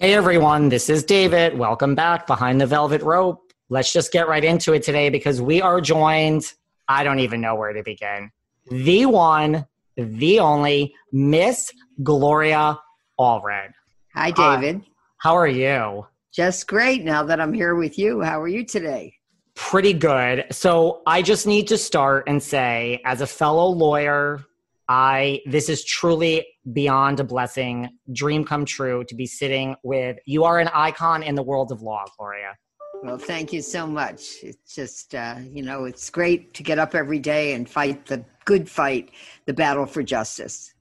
Hey everyone, this is David. Welcome back, Behind the Velvet Rope. Let's just get right into it today because we are joined, I don't even know where to begin, the one, the only, Miss Gloria Allred. Hi, David. How are you? Just great now that I'm here with you. How are you today? Pretty good. So I just need to start and say, as a fellow lawyer, this is truly beyond a blessing, dream come true to be sitting with, you are an icon in the world of law, Gloria. Well, thank you so much. It's just, it's great to get up every day and fight the good fight, the battle for justice.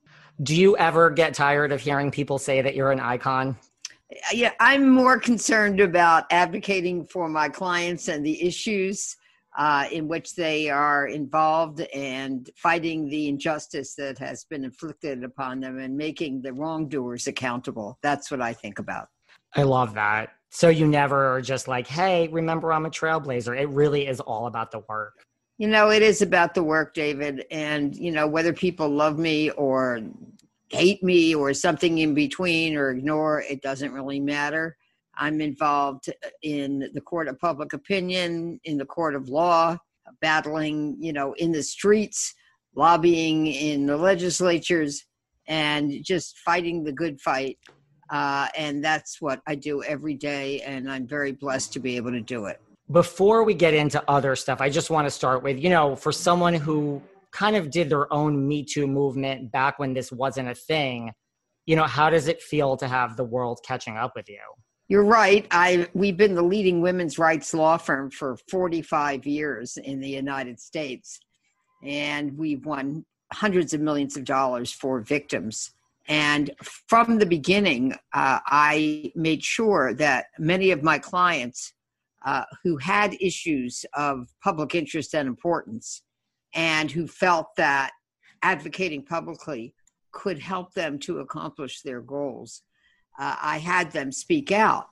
Do you ever get tired of hearing people say that you're an icon? Yeah, I'm more concerned about advocating for my clients and the issues in which they are involved and fighting the injustice that has been inflicted upon them and making the wrongdoers accountable. That's what I think about. I love that. So you never are just like, hey, remember I'm a trailblazer. It really is all about the work. It is about the work, David. And, whether people love me or hate me or something in between or ignore, it doesn't really matter. I'm involved in the court of public opinion, in the court of law, battling, in the streets, lobbying in the legislatures, and just fighting the good fight. And that's what I do every day, and I'm very blessed to be able to do it. Before we get into other stuff, I just want to start with, for someone who kind of did their own Me Too movement back when this wasn't a thing, how does it feel to have the world catching up with you? You're right. We've been the leading women's rights law firm for 45 years in the United States, and we've won hundreds of millions of dollars for victims. And from the beginning, I made sure that many of my clients who had issues of public interest and importance and who felt that advocating publicly could help them to accomplish their goals, I had them speak out.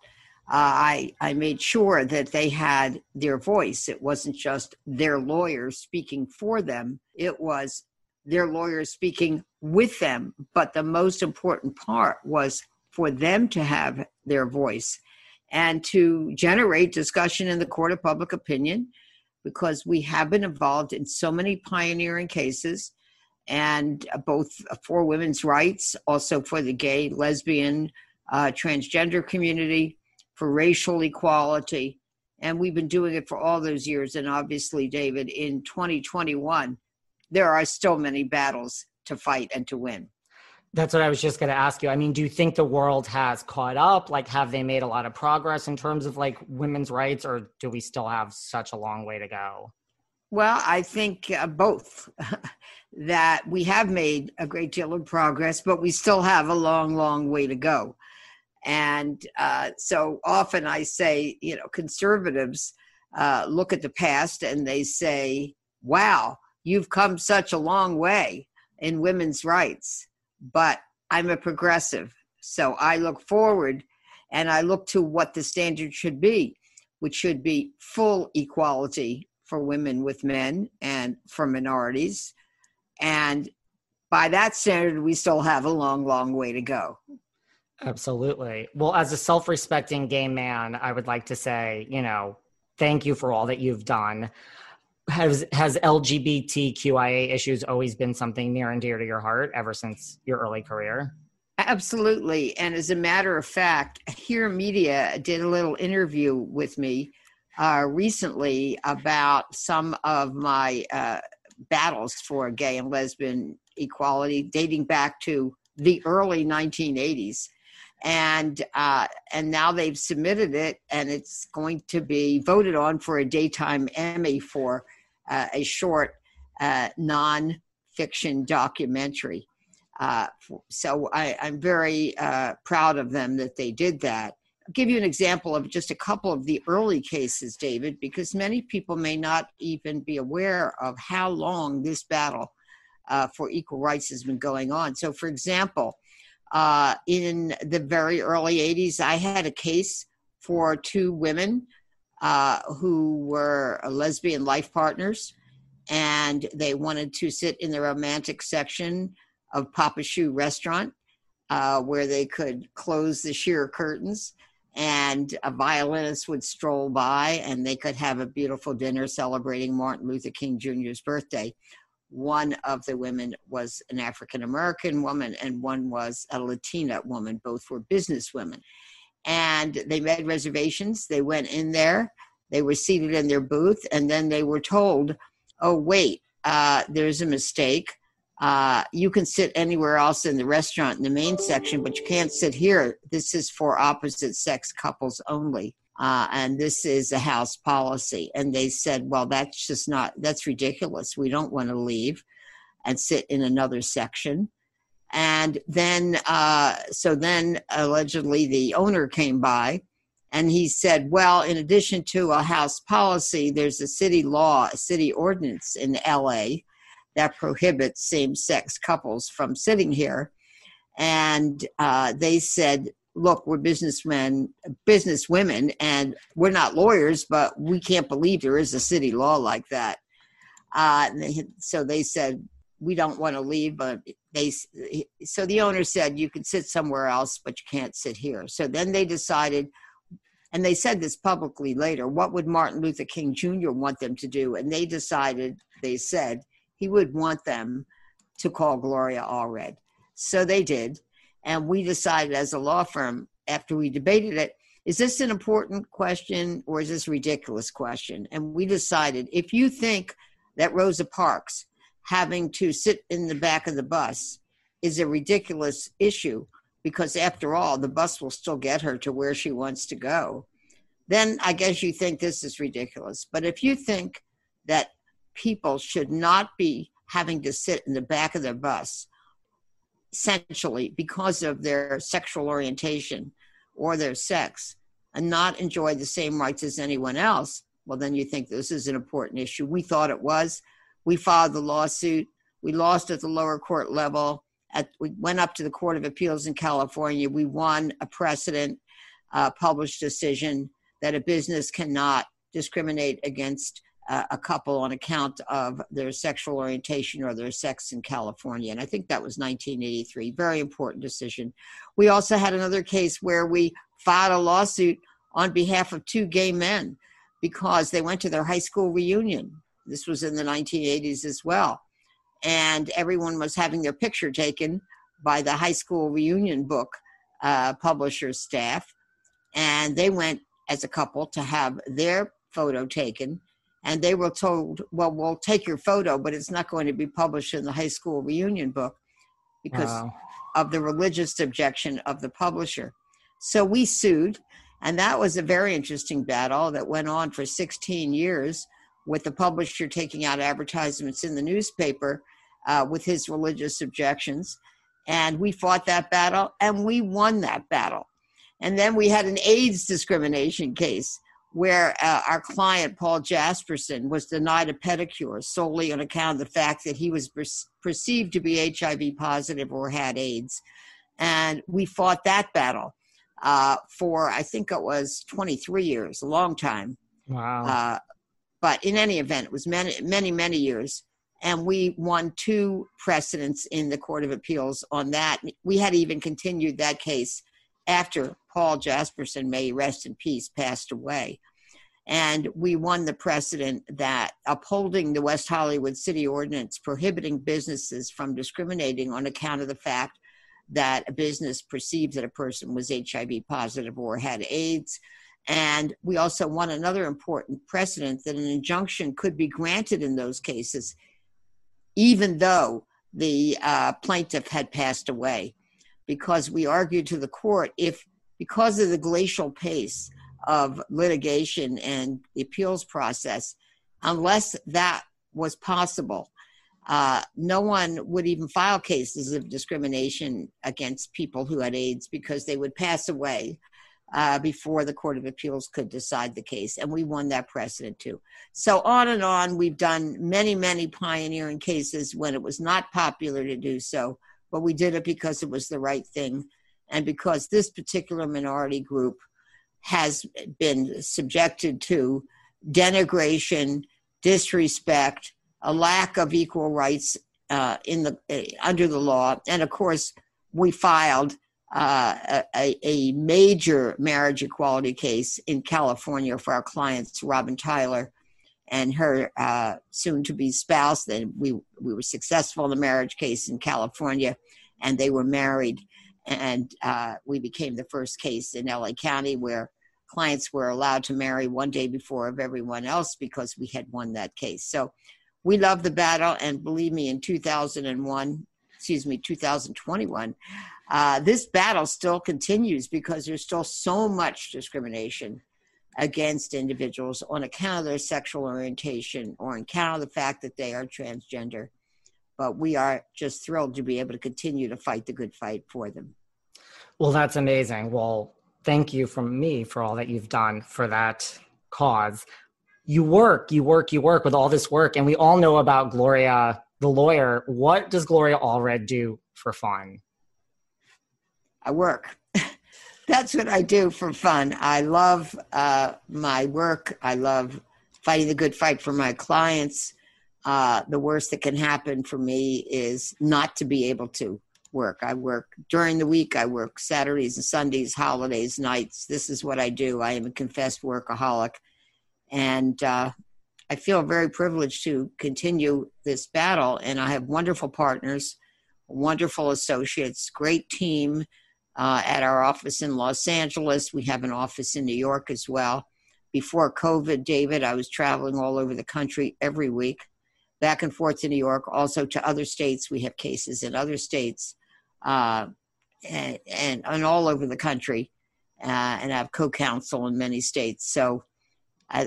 I made sure that they had their voice. It wasn't just their lawyers speaking for them. It was their lawyers speaking with them. But the most important part was for them to have their voice and to generate discussion in the court of public opinion, because we have been involved in so many pioneering cases, and both for women's rights, also for the gay, lesbian, transgender community, for racial equality. And we've been doing it for all those years. And obviously, David, in 2021, there are still many battles to fight and to win. That's what I was just going to ask you. I mean, do you think the world has caught up? Like, have they made a lot of progress in terms of women's rights, or do we still have such a long way to go? Well, I think both, that we have made a great deal of progress, but we still have a long, long way to go. And so often I say, you know, conservatives look at the past and they say, wow, you've come such a long way in women's rights, but I'm a progressive. So I look forward and I look to what the standard should be, which should be full equality for women with men and for minorities. And by that standard, we still have a long, long way to go. Absolutely. Well, as a self-respecting gay man, I would like to say, you know, thank you for all that you've done. Has LGBTQIA issues always been something near and dear to your heart ever since your early career? Absolutely. And as a matter of fact, Here Media did a little interview with me recently about some of my battles for gay and lesbian equality dating back to the early 1980s. And now they've submitted it, and it's going to be voted on for a daytime Emmy for a short non-fiction documentary. So I'm very proud of them that they did that. I'll give you an example of just a couple of the early cases, David, because many people may not even be aware of how long this battle for equal rights has been going on. So, for example, in the very early 80s, I had a case for two women who were lesbian life partners, and they wanted to sit in the romantic section of Papa Shoe restaurant where they could close the sheer curtains and a violinist would stroll by and they could have a beautiful dinner celebrating Martin Luther King Jr.'s birthday. One of the women was an African-American woman and one was a Latina woman. Both were business women. And they made reservations. They went in there. They were seated in their booth. And then they were told, oh, wait, there's a mistake. You can sit anywhere else in the restaurant in the main section, but you can't sit here. This is for opposite sex couples only. And this is a house policy. And they said, well, that's just not, that's ridiculous. We don't want to leave and sit in another section. And then, so then allegedly the owner came by and he said, well, in addition to a house policy, there's a city law, a city ordinance in LA that prohibits same-sex couples from sitting here. And they said, look, we're businessmen, businesswomen, and we're not lawyers, but we can't believe there is a city law like that. So they said, we don't want to leave. But they, so the owner said, you can sit somewhere else, but you can't sit here. So then they decided, and they said this publicly later, what would Martin Luther King Jr. want them to do? And they decided, they said, he would want them to call Gloria Allred. So they did. And we decided as a law firm, after we debated it, is this an important question or is this a ridiculous question? And we decided if you think that Rosa Parks having to sit in the back of the bus is a ridiculous issue, because after all, the bus will still get her to where she wants to go, then I guess you think this is ridiculous. But if you think that people should not be having to sit in the back of their bus, essentially because of their sexual orientation or their sex, and not enjoy the same rights as anyone else, well, then you think this is an important issue. We thought it was. We filed the lawsuit. We lost at the lower court level. We went up to the Court of Appeals in California. We won a precedent, published decision that a business cannot discriminate against a couple on account of their sexual orientation or their sex in California. And I think that was 1983, very important decision. We also had another case where we filed a lawsuit on behalf of two gay men because they went to their high school reunion. This was in the 1980s as well. And everyone was having their picture taken by the high school reunion book publisher's staff. And they went as a couple to have their photo taken. And they were told, well, we'll take your photo, but it's not going to be published in the high school reunion book because of the religious objection of the publisher. So we sued, and that was a very interesting battle that went on for 16 years. with the publisher taking out advertisements in the newspaper with his religious objections. And we fought that battle, and we won that battle. And then we had an AIDS discrimination case where our client, Paul Jasperson, was denied a pedicure solely on account of the fact that he was perceived to be HIV positive or had AIDS. And we fought that battle for, I think it was 23 years, a long time. Wow. But in any event, it was many, many, many years. And we won 2 precedents in the Court of Appeals on that. We had even continued that case after Paul Jasperson, may rest in peace, passed away. And we won the precedent that upholding the West Hollywood City Ordinance prohibiting businesses from discriminating on account of the fact that a business perceived that a person was HIV positive or had AIDS. And we also won another important precedent that an injunction could be granted in those cases, even though the plaintiff had passed away, because we argued to the court, if because of the glacial pace of litigation and the appeals process, unless that was possible, no one would even file cases of discrimination against people who had AIDS because they would pass away before the Court of Appeals could decide the case. And we won that precedent too. So on and on, we've done many, many pioneering cases when it was not popular to do so, but we did it because it was the right thing. And because this particular minority group has been subjected to denigration, disrespect, a lack of equal rights under the law. And of course, we filed a major marriage equality case in California for our clients, Robin Tyler and her soon-to-be spouse. Then we were successful in the marriage case in California, and they were married. And we became the first case in LA County where clients were allowed to marry one day before of everyone else because we had won that case. So we love the battle. And believe me, in 2021, this battle still continues because there's still so much discrimination against individuals on account of their sexual orientation or on account of the fact that they are transgender. But we are just thrilled to be able to continue to fight the good fight for them. Well, that's amazing. Well, thank you from me for all that you've done for that cause. You work with all this work. And we all know about Gloria, the lawyer. What does Gloria Allred do for fun? I work. That's what I do for fun. I love my work. I love fighting the good fight for my clients. The worst that can happen for me is not to be able to work. I work during the week. I work Saturdays and Sundays, holidays, nights. This is what I do. I am a confessed workaholic. And I feel very privileged to continue this battle. And I have wonderful partners, wonderful associates, great team at our office in Los Angeles. We have an office in New York as well. Before COVID, David, I was traveling all over the country every week, back and forth to New York, also to other states. We have cases in other states and all over the country. And I have co-counsel in many states. So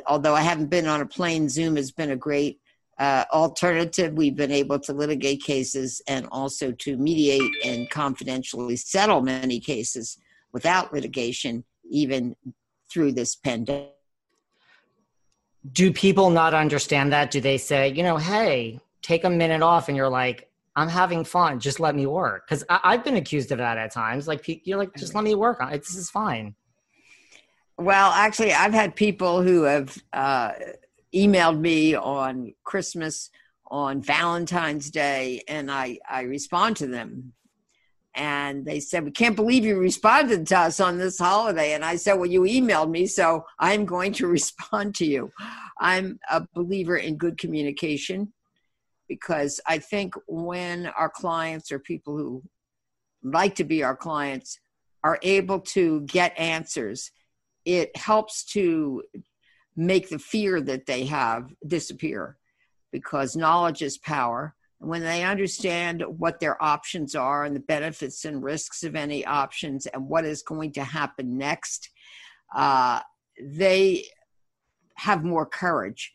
although I haven't been on a plane, Zoom has been a great alternative. We've been able to litigate cases and also to mediate and confidentially settle many cases without litigation, even through this pandemic. Do people not understand that? Do they say, you know, hey, take a minute off? And you're like, I'm having fun. Just let me work. Because I've been accused of that at times. Like, you're like, just let me work. This is fine. Well, actually, I've had people who have emailed me on Christmas, on Valentine's Day, and I respond to them. And they said, we can't believe you responded to us on this holiday. And I said, well, you emailed me, so I'm going to respond to you. I'm a believer in good communication because I think when our clients or people who like to be our clients are able to get answers, it helps to make the fear that they have disappear because knowledge is power. When they understand what their options are and the benefits and risks of any options and what is going to happen next, they have more courage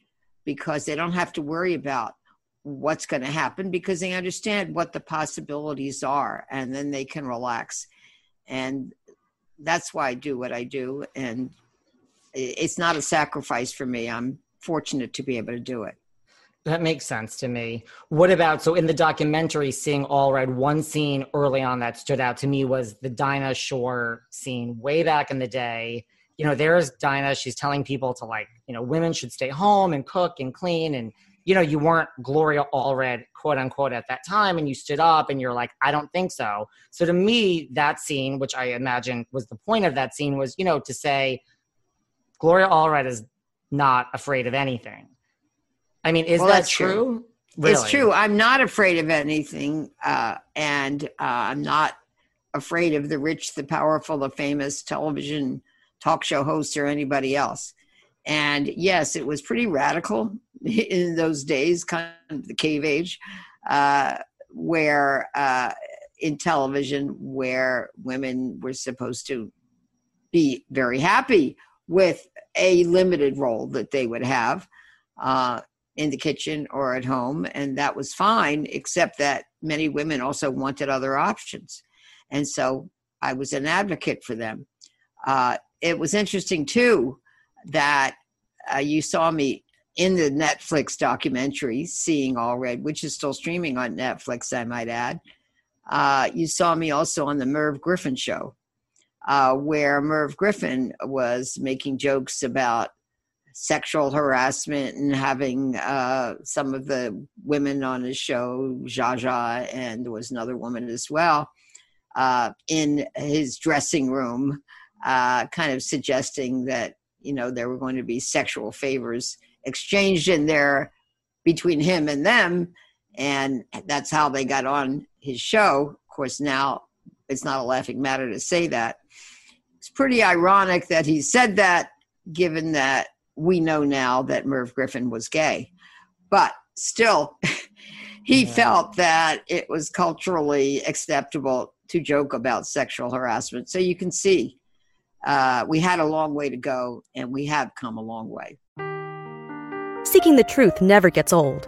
because they don't have to worry about what's going to happen because they understand what the possibilities are, and then they can relax. And that's why I do what I do. And it's not a sacrifice for me. I'm fortunate to be able to do it. That makes sense to me. What about, so in the documentary, Seeing Allred, one scene early on that stood out to me was the Dinah Shore scene way back in the day. You know, there's Dinah, she's telling people to, like, you know, women should stay home and cook and clean. And, you know, you weren't Gloria Allred, quote unquote, at that time. And you stood up and you're like, I don't think so. So to me, that scene, which I imagine was the point of that scene, was, you know, to say Gloria Allred is not afraid of anything. I mean, is that true? Really? It's true. I'm not afraid of anything. And I'm not afraid of the rich, the powerful, the famous television talk show hosts or anybody else. And yes, it was pretty radical in those days, kind of the cave age, where in television, where women were supposed to be very happy with a limited role that they would have in the kitchen or at home. And that was fine, except that many women also wanted other options. And so I was an advocate for them. It was interesting, too, that you saw me in the Netflix documentary, Seeing Allred, which is still streaming on Netflix, I might add. You saw me also on the Merv Griffin show, where Merv Griffin was making jokes about sexual harassment and having some of the women on his show, Zsa, and there was another woman as well, in his dressing room, kind of suggesting that, you know, there were going to be sexual favors exchanged in there between him and them. And that's how they got on his show. Of course, now it's not a laughing matter to say that. It's pretty ironic that he said that, given that we know now that Merv Griffin was gay. But still, he felt that it was culturally acceptable to joke about sexual harassment. So you can see, we had a long way to go, and we have come a long way. Seeking the truth never gets old.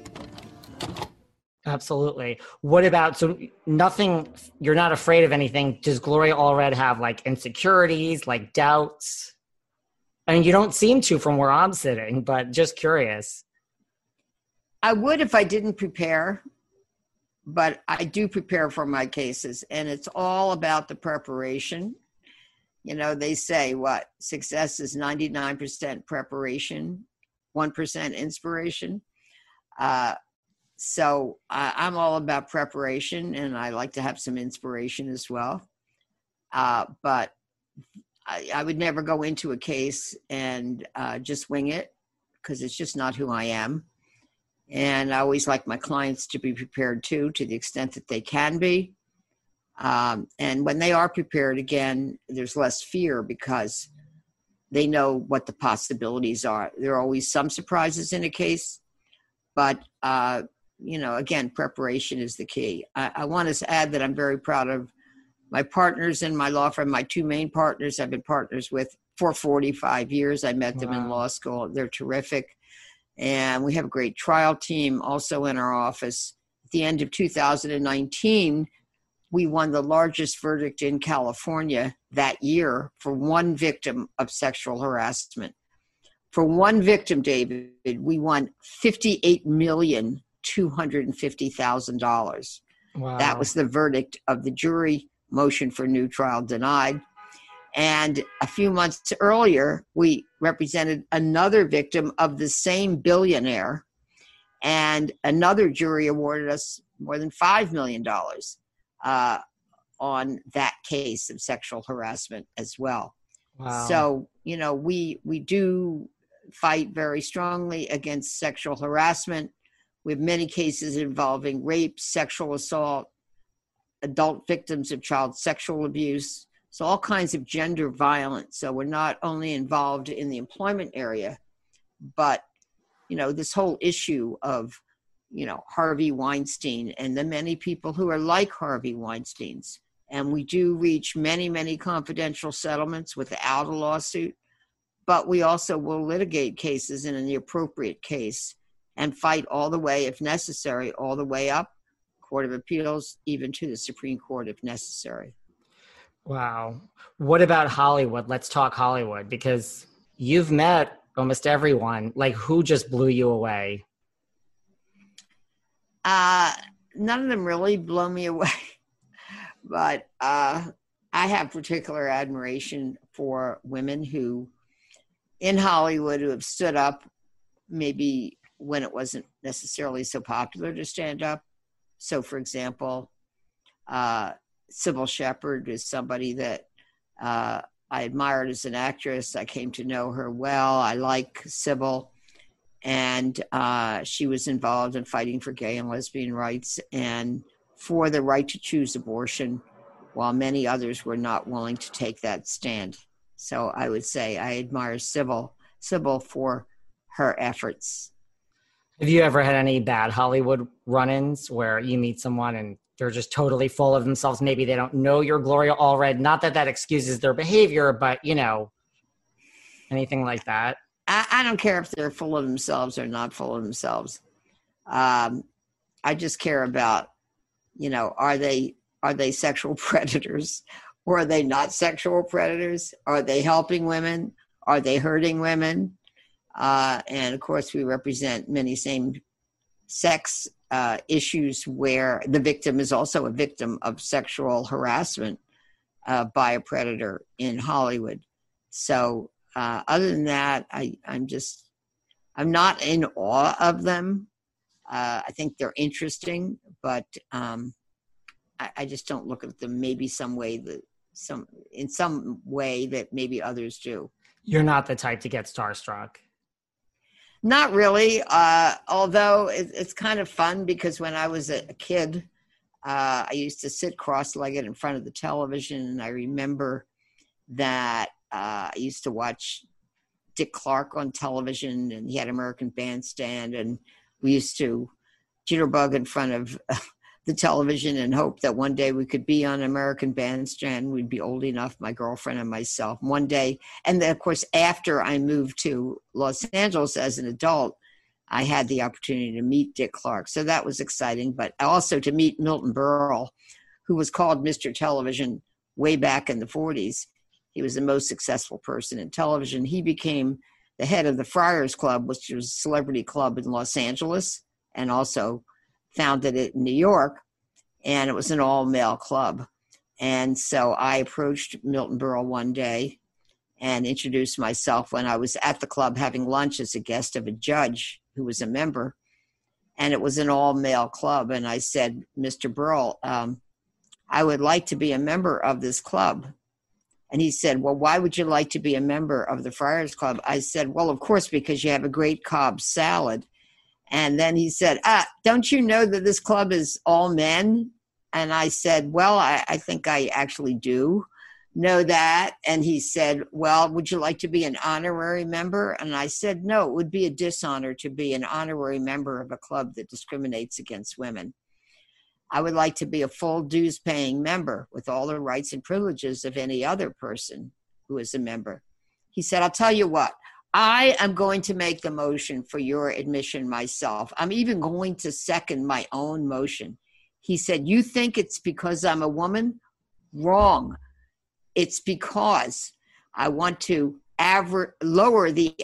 Absolutely. What about, so nothing, you're not afraid of anything. Does Gloria Allred have like insecurities, like doubts? I mean, you don't seem to from where I'm sitting, but just curious. I would if I didn't prepare, but I do prepare for my cases, and it's all about the preparation. You know, they say what? Success is 99% preparation, 1% inspiration. So I'm all about preparation, and I like to have some inspiration as well. But I would never go into a case and just wing it, because it's just not who I am. And I always like my clients to be prepared too, to the extent that they can be. And when they are prepared, again, there's less fear because they know what the possibilities are. There are always some surprises in a case, but you know, again, preparation is the key. I want to add that I'm very proud of my partners in my law firm, my two main partners I've been partners with for 45 years. I met them in law school. They're terrific. And we have a great trial team also in our office. At the end of 2019, we won the largest verdict in California that year for one victim of sexual harassment. For one victim, David, we won $58,250,000. Wow. That was the verdict of the jury. Motion for new trial denied. And a few months earlier, we represented another victim of the same billionaire, and another jury awarded us more than $5 million on that case of sexual harassment as well. Wow. So, you know, we do fight very strongly against sexual harassment. We have many cases involving rape, sexual assault, adult victims of child sexual abuse, so all kinds of gender violence. So we're not only involved in the employment area, but, you know, this whole issue of, you know, Harvey Weinstein and the many people who are like Harvey Weinsteins. And we do reach many, many confidential settlements without a lawsuit, but we also will litigate cases in the appropriate case and fight all the way, if necessary, all the way up, Court of Appeals, even to the Supreme Court if necessary. Wow. What about Hollywood? Let's talk Hollywood, because you've met almost everyone. Like, who just blew you away? None of them really blow me away, but I have particular admiration for women who, in Hollywood, who have stood up maybe when it wasn't necessarily so popular to stand up. So, for example, Sybil Shepherd is somebody that I admired as an actress. I came to know her well. I like Sybil. And she was involved in fighting for gay and lesbian rights and for the right to choose abortion, while many others were not willing to take that stand. So I would say I admire Sybil for her efforts. Have you ever had any bad Hollywood run-ins where you meet someone and they're just totally full of themselves? Maybe they don't know you're Gloria Allred. Not that that excuses their behavior, but, you know, anything like that? I don't care if they're full of themselves or not full of themselves. I just care about, you know, are they sexual predators or are they not sexual predators? Are they helping women? Are they hurting women? And of course, we represent many same-sex issues where the victim is also a victim of sexual harassment by a predator in Hollywood. So other than that, I'm not in awe of them. I think they're interesting, but I just don't look at them maybe some way that in some way that maybe others do. You're not the type to get starstruck. Not really. Although it's kind of fun, because when I was a kid, I used to sit cross-legged in front of the television. And I remember that I used to watch Dick Clark on television, and he had American Bandstand, and we used to jitterbug in front of the television and hope that one day we could be on American Bandstand. We'd be old enough, my girlfriend and myself, one day. And then, of course, after I moved to Los Angeles as an adult, I had the opportunity to meet Dick Clark. So that was exciting, but also to meet Milton Berle, who was called Mr. Television way back in the 40s. He was the most successful person in television. He became the head of the Friars Club, which was a celebrity club in Los Angeles, and also founded it in New York, and it was an all-male club. And so I approached Milton Berle one day and introduced myself when I was at the club having lunch as a guest of a judge who was a member, and it was an all-male club. And I said, Mr. Berle, I would like to be a member of this club. And he said, well, why would you like to be a member of the Friars Club? I said, well, of course, because you have a great Cobb salad. And then he said, don't you know that this club is all men? And I said, well, I think I actually do know that. And he said, well, would you like to be an honorary member? And I said, no, it would be a dishonor to be an honorary member of a club that discriminates against women. I would like to be a full dues-paying member with all the rights and privileges of any other person who is a member. He said, I'll tell you what. I am going to make the motion for your admission myself. I'm even going to second my own motion. He said, you think it's because I'm a woman? Wrong. It's because I want to lower the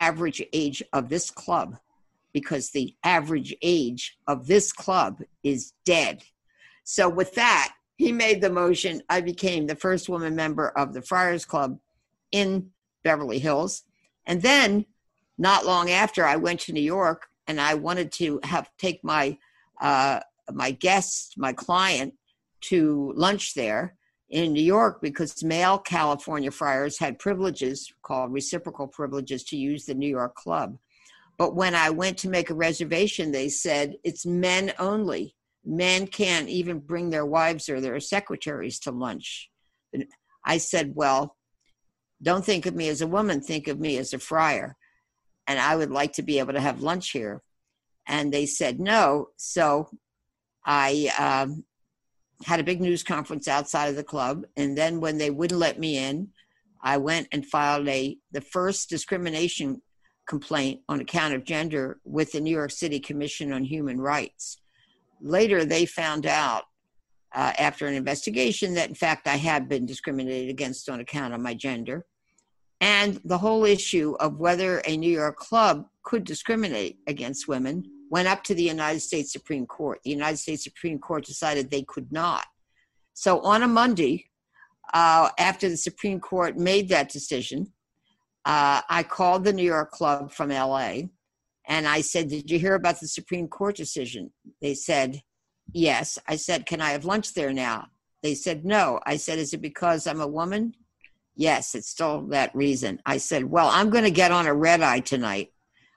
average age of this club, because the average age of this club is dead. So with that, he made the motion. I became the first woman member of the Friars Club in Beverly Hills. And then, not long after, I went to New York, and I wanted to take my my client, to lunch there in New York, because male California friars had privileges called reciprocal privileges to use the New York club. But when I went to make a reservation, they said it's men only. Men can't even bring their wives or their secretaries to lunch. And I said, well, don't think of me as a woman, think of me as a friar. And I would like to be able to have lunch here. And they said no. So I had a big news conference outside of the club. And then when they wouldn't let me in, I went and filed the first discrimination complaint on account of gender with the New York City Commission on Human Rights. Later, they found out after an investigation that, in fact, I had been discriminated against on account of my gender. And the whole issue of whether a New York club could discriminate against women went up to the United States Supreme Court. The United States Supreme Court decided they could not. So on a Monday, after the Supreme Court made that decision, I called the New York club from LA, and I said, did you hear about the Supreme Court decision? They said, yes. I said, can I have lunch there now? They said, no. I said, is it because I'm a woman? Yes, it's still that reason. I said, well, I'm going to get on a red eye tonight.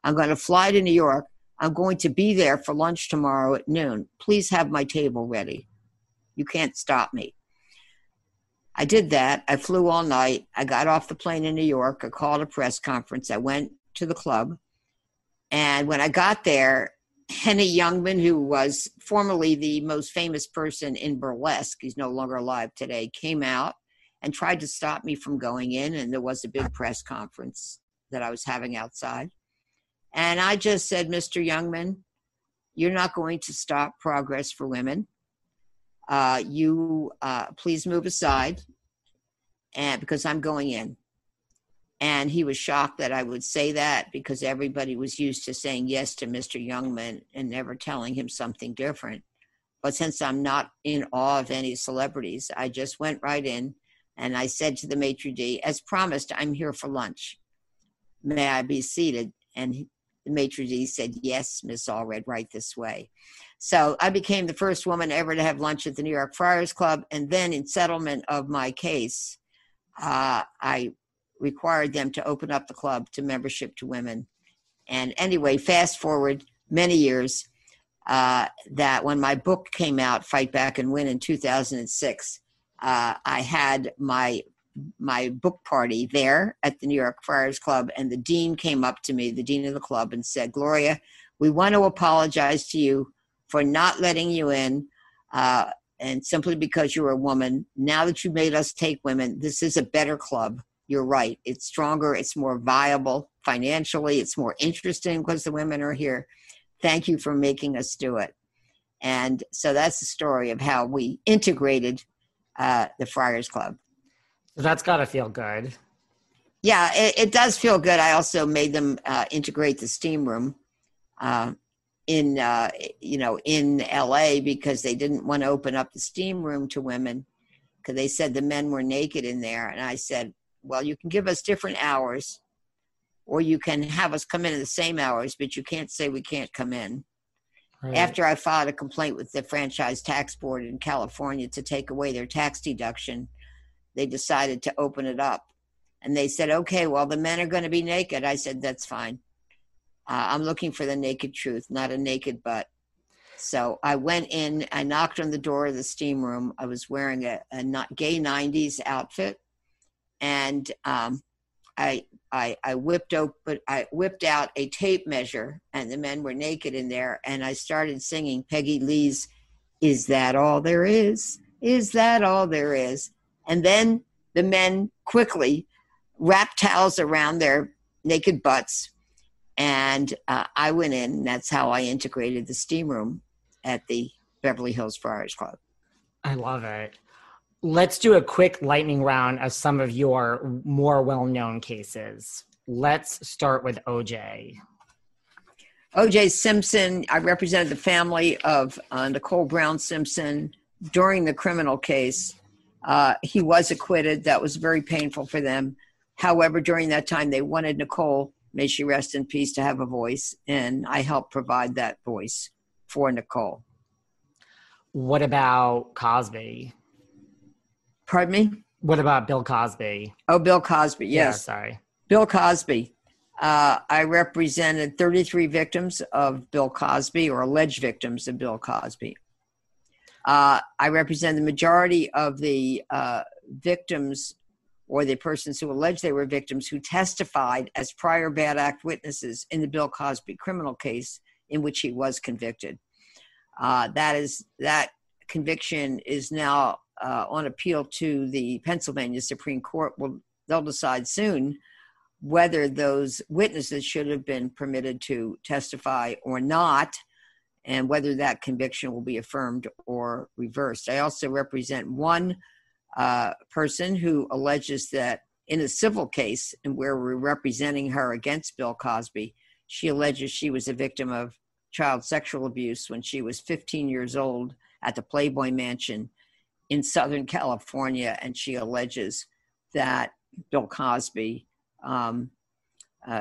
I'm going to fly to New York. I'm going to be there for lunch tomorrow at noon. Please have my table ready. You can't stop me. I did that. I flew all night. I got off the plane in New York. I called a press conference. I went to the club. And when I got there, Henny Youngman, who was formerly the most famous person in burlesque, he's no longer alive today, came out and tried to stop me from going in. And there was a big press conference that I was having outside. And I just said, Mr. Youngman, you're not going to stop progress for women. You please move aside, and because I'm going in. And he was shocked that I would say that, because everybody was used to saying yes to Mr. Youngman and never telling him something different. But since I'm not in awe of any celebrities, I just went right in, and I said to the maitre d', as promised, I'm here for lunch. May I be seated? And The maitre d' said, yes, Miss Allred, right this way. So I became the first woman ever to have lunch at the New York Friars Club. And then in settlement of my case, I required them to open up the club to membership to women. And anyway, fast forward many years, that when my book came out, Fight Back and Win, in 2006, I had my book party there at the New York Friars Club, and the dean came up to me, the dean of the club, and said, Gloria, we want to apologize to you for not letting you in, and simply because you're a woman. Now that you made us take women, this is a better club. You're right. It's stronger. It's more viable financially. It's more interesting because the women are here. Thank you for making us do it. And so that's the story of how we integrated the Friars Club. So that's got to feel good. Yeah, it does feel good. I also made them integrate the steam room in LA, because they didn't want to open up the steam room to women because they said the men were naked in there. And I said, well, you can give us different hours, or you can have us come in at the same hours, but you can't say we can't come in. Right. After I filed a complaint with the Franchise Tax Board in California to take away their tax deduction, they decided to open it up. And they said, okay, well, the men are going to be naked. I said, that's fine. I'm looking for the naked truth, not a naked butt. So I went in, I knocked on the door of the steam room. I was wearing a gay 90s outfit. And I whipped out a tape measure, and the men were naked in there. And I started singing Peggy Lee's "Is That All There Is? Is That All There Is?" And then the men quickly wrapped towels around their naked butts, and I went in. And that's how I integrated the steam room at the Beverly Hills Friars Club. I love it. Let's do a quick lightning round of some of your more well-known cases. Let's start with O.J. O.J. Simpson. I represented the family of Nicole Brown Simpson during the criminal case. He was acquitted. That was very painful for them. However, during that time, they wanted Nicole, may she rest in peace, to have a voice, and I helped provide that voice for Nicole. What about Cosby? Pardon me? What about Bill Cosby? Oh, Bill Cosby, yes. Yeah, sorry. Bill Cosby. I represented 33 victims of Bill Cosby, or alleged victims of Bill Cosby. I represent the majority of the victims, or the persons who alleged they were victims, who testified as prior bad act witnesses in the Bill Cosby criminal case in which he was convicted. That conviction is now on appeal to the Pennsylvania Supreme Court. Well, they'll decide soon whether those witnesses should have been permitted to testify or not, and whether that conviction will be affirmed or reversed. I also represent one person who alleges that in a civil case, and where we're representing her against Bill Cosby, she alleges she was a victim of child sexual abuse when she was 15 years old at the Playboy Mansion in Southern California, and she alleges that Bill Cosby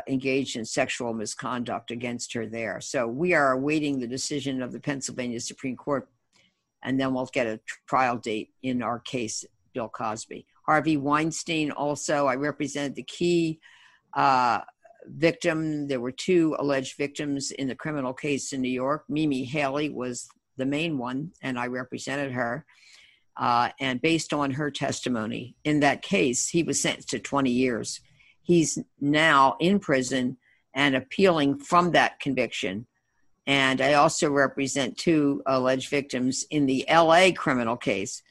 engaged in sexual misconduct against her there. So we are awaiting the decision of the Pennsylvania Supreme Court, and then we'll get a trial date in our case, Bill Cosby. Harvey Weinstein also, I represented the key victim. There were two alleged victims in the criminal case in New York. Mimi Haley was the main one, and I represented her. And based on her testimony in that case, he was sentenced to 20 years. He's now in prison and appealing from that conviction. And I also represent two alleged victims in the LA criminal case.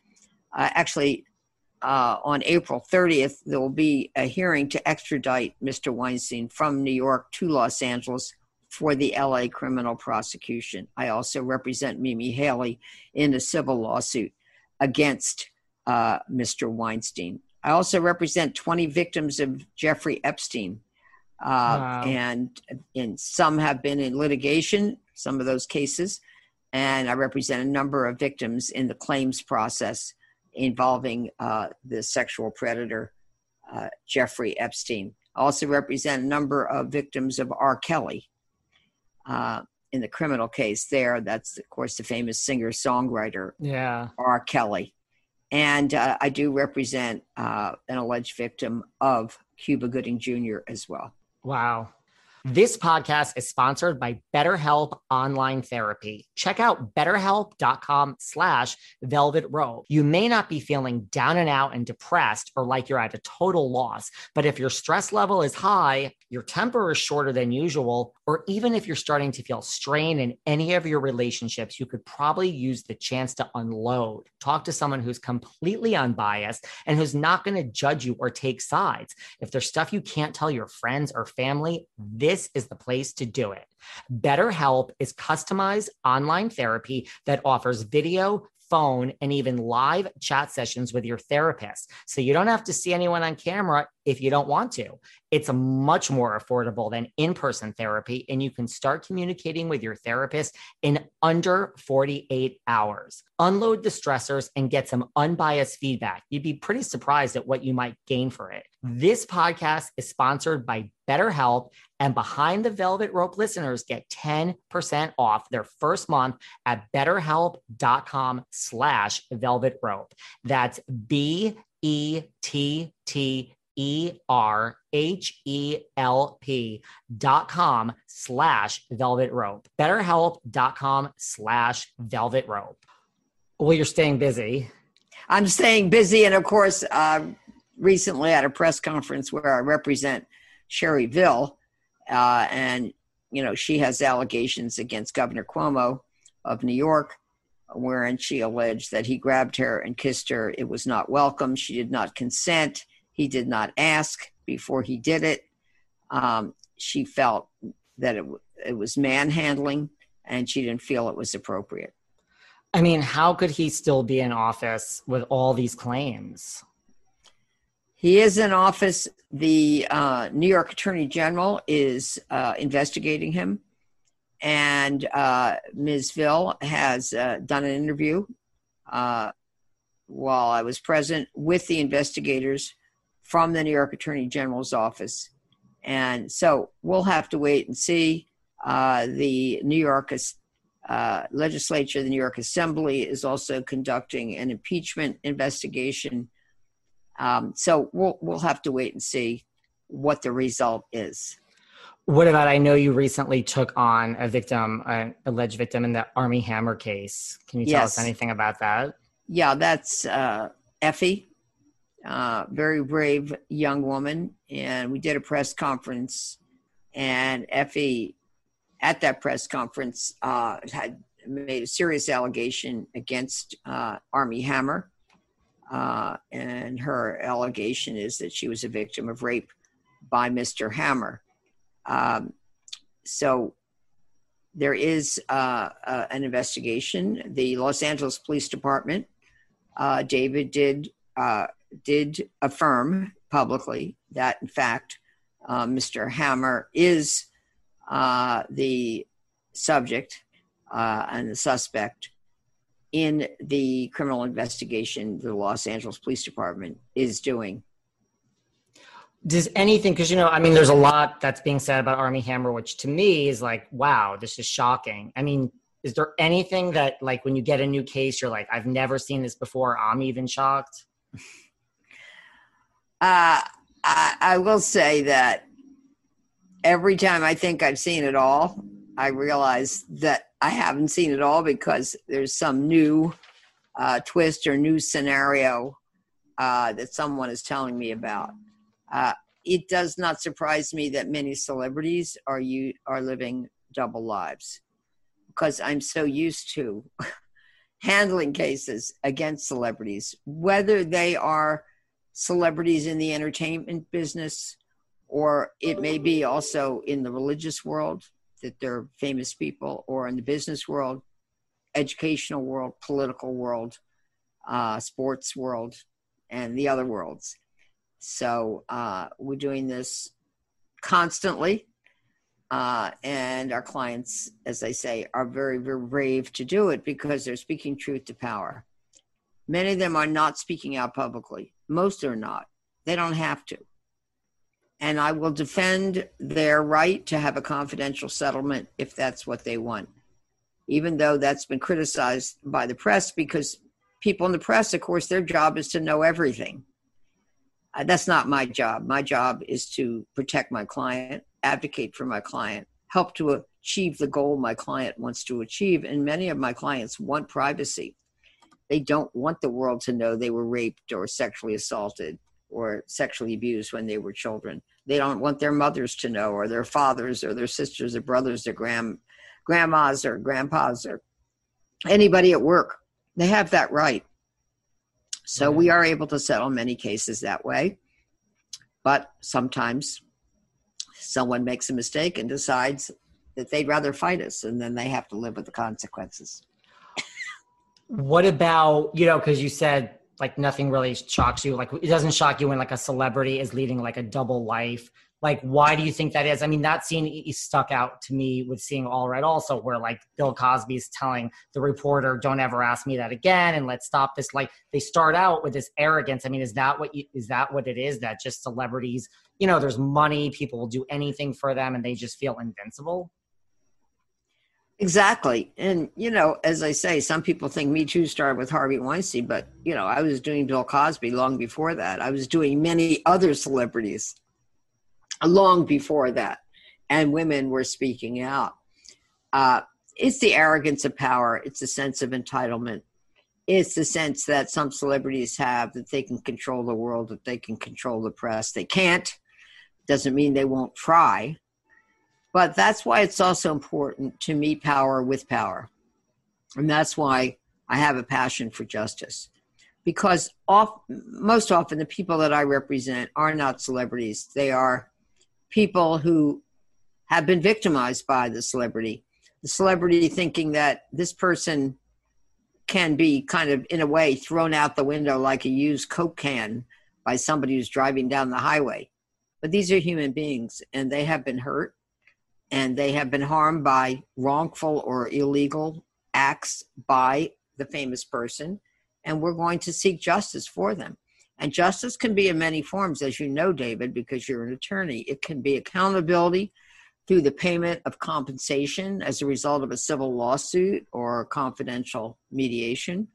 On April 30th, there will be a hearing to extradite Mr. Weinstein from New York to Los Angeles for the LA criminal prosecution. I also represent Mimi Haley in a civil lawsuit against Mr. Weinstein. I also represent 20 victims of Jeffrey Epstein. Wow. And some have been in litigation, some of those cases. And I represent a number of victims in the claims process involving the sexual predator, Jeffrey Epstein. I also represent a number of victims of R. Kelly. in the criminal case there. That's, of course, the famous singer-songwriter, R. Kelly. And I do represent an alleged victim of Cuba Gooding Jr. as well. Wow. This podcast is sponsored by BetterHelp Online Therapy. Check out BetterHelp.com/Velvet Rope. You may not be feeling down and out and depressed or like you're at a total loss, but if your stress level is high, your temper is shorter than usual, or even if you're starting to feel strain in any of your relationships, you could probably use the chance to unload. Talk to someone who's completely unbiased and who's not going to judge you or take sides. If there's stuff you can't tell your friends or family, this is the place to do it. BetterHelp is customized online therapy that offers video, phone, and even live chat sessions with your therapist. So you don't have to see anyone on camera if you don't want to. It's much more affordable than in-person therapy, and you can start communicating with your therapist in under 48 hours. Unload the stressors and get some unbiased feedback. You'd be pretty surprised at what you might gain for it. This podcast is sponsored by BetterHelp, and Behind the Velvet Rope listeners get 10% off their first month at BetterHelp.com/Velvet Rope. That's BetterHelp.com/Velvet Rope. BetterHelp.com/Velvet Rope. Well, you're staying busy. I'm staying busy. And of course, recently at a press conference where I represent Sherryville, and, you know, she has allegations against Governor Cuomo of New York, wherein she alleged that he grabbed her and kissed her. It was not welcome. She did not consent. He did not ask before he did it. She felt that it was manhandling, and she didn't feel it was appropriate. I mean, how could he still be in office with all these claims? He is in office. The New York Attorney General is investigating him. And Ms. Ville has done an interview while I was present with the investigators from the New York Attorney General's office. And so we'll have to wait and see. The New York legislature, the New York Assembly, is also conducting an impeachment investigation. So we'll have to wait and see what the result is. What about, I know you recently took on a victim, an alleged victim in the Armie Hammer case. Can you tell us anything about that? Yeah, that's Effie, very brave young woman. And we did a press conference, and Effie at that press conference had made a serious allegation against Armie Hammer. And her allegation is that she was a victim of rape by Mr. Hammer. So there is an investigation. The Los Angeles Police Department, David did affirm publicly that, in fact, Mr. Hammer is the subject and the suspect in the criminal investigation the Los Angeles Police Department is doing. Does anything, because, you know, I mean, there's a lot that's being said about Armie Hammer, which to me is like, wow, this is shocking. I mean, is there anything that, like, when you get a new case, you're like, I've never seen this before, I'm even shocked? I will say that every time I think I've seen it all, I realize that I haven't seen it all, because there's some new twist or new scenario that someone is telling me about. It does not surprise me that many celebrities are living double lives, because I'm so used to handling cases against celebrities, whether they are celebrities in the entertainment business, or it may be also in the religious world, that they're famous people, or in the business world, educational world, political world, sports world, and the other worlds. So we're doing this constantly. And our clients, as I say, are very, very brave to do it, because they're speaking truth to power. Many of them are not speaking out publicly. Most are not. They don't have to. and I will defend their right to have a confidential settlement if that's what they want, even though that's been criticized by the press, because people in the press, of course, their job is to know everything. That's not my job. My job is to protect my client, advocate for my client, help to achieve the goal my client wants to achieve. And many of my clients want privacy. They don't want the world to know they were raped or sexually assaulted or sexually abused when they were children. They don't want their mothers to know, or their fathers, or their sisters, or brothers, or grandmas, or grandpas, or anybody at work. They have that right. So we are able to settle many cases that way. But sometimes someone makes a mistake and decides that they'd rather fight us, and then they have to live with the consequences. What about, you know, because you said like nothing really shocks you. Like it doesn't shock you when like a celebrity is leading like a double life. Like, why do you think that is? I mean, that scene stuck out to me with Seeing Allred also, where like Bill Cosby's telling the reporter, don't ever ask me that again, and let's stop this. Like they start out with this arrogance. I mean, is that what it is that just celebrities, you know, there's money, people will do anything for them, and they just feel invincible? Exactly. And, you know, as I say, some people think Me Too started with Harvey Weinstein, but, you know, I was doing Bill Cosby long before that. I was doing many other celebrities long before that, and women were speaking out. It's the arrogance of power. It's the sense of entitlement. It's the sense that some celebrities have, that they can control the world, that they can control the press. They can't. Doesn't mean they won't try. But that's why it's also important to meet power with power. And that's why I have a passion for justice. Because most often the people that I represent are not celebrities. They are people who have been victimized by the celebrity. The celebrity thinking that this person can be kind of, in a way, thrown out the window like a used Coke can by somebody who's driving down the highway. But these are human beings, and they have been hurt. And they have been harmed by wrongful or illegal acts by the famous person. And we're going to seek justice for them. And justice can be in many forms, as you know, David, because you're an attorney. It can be accountability through the payment of compensation as a result of a civil lawsuit or confidential mediation.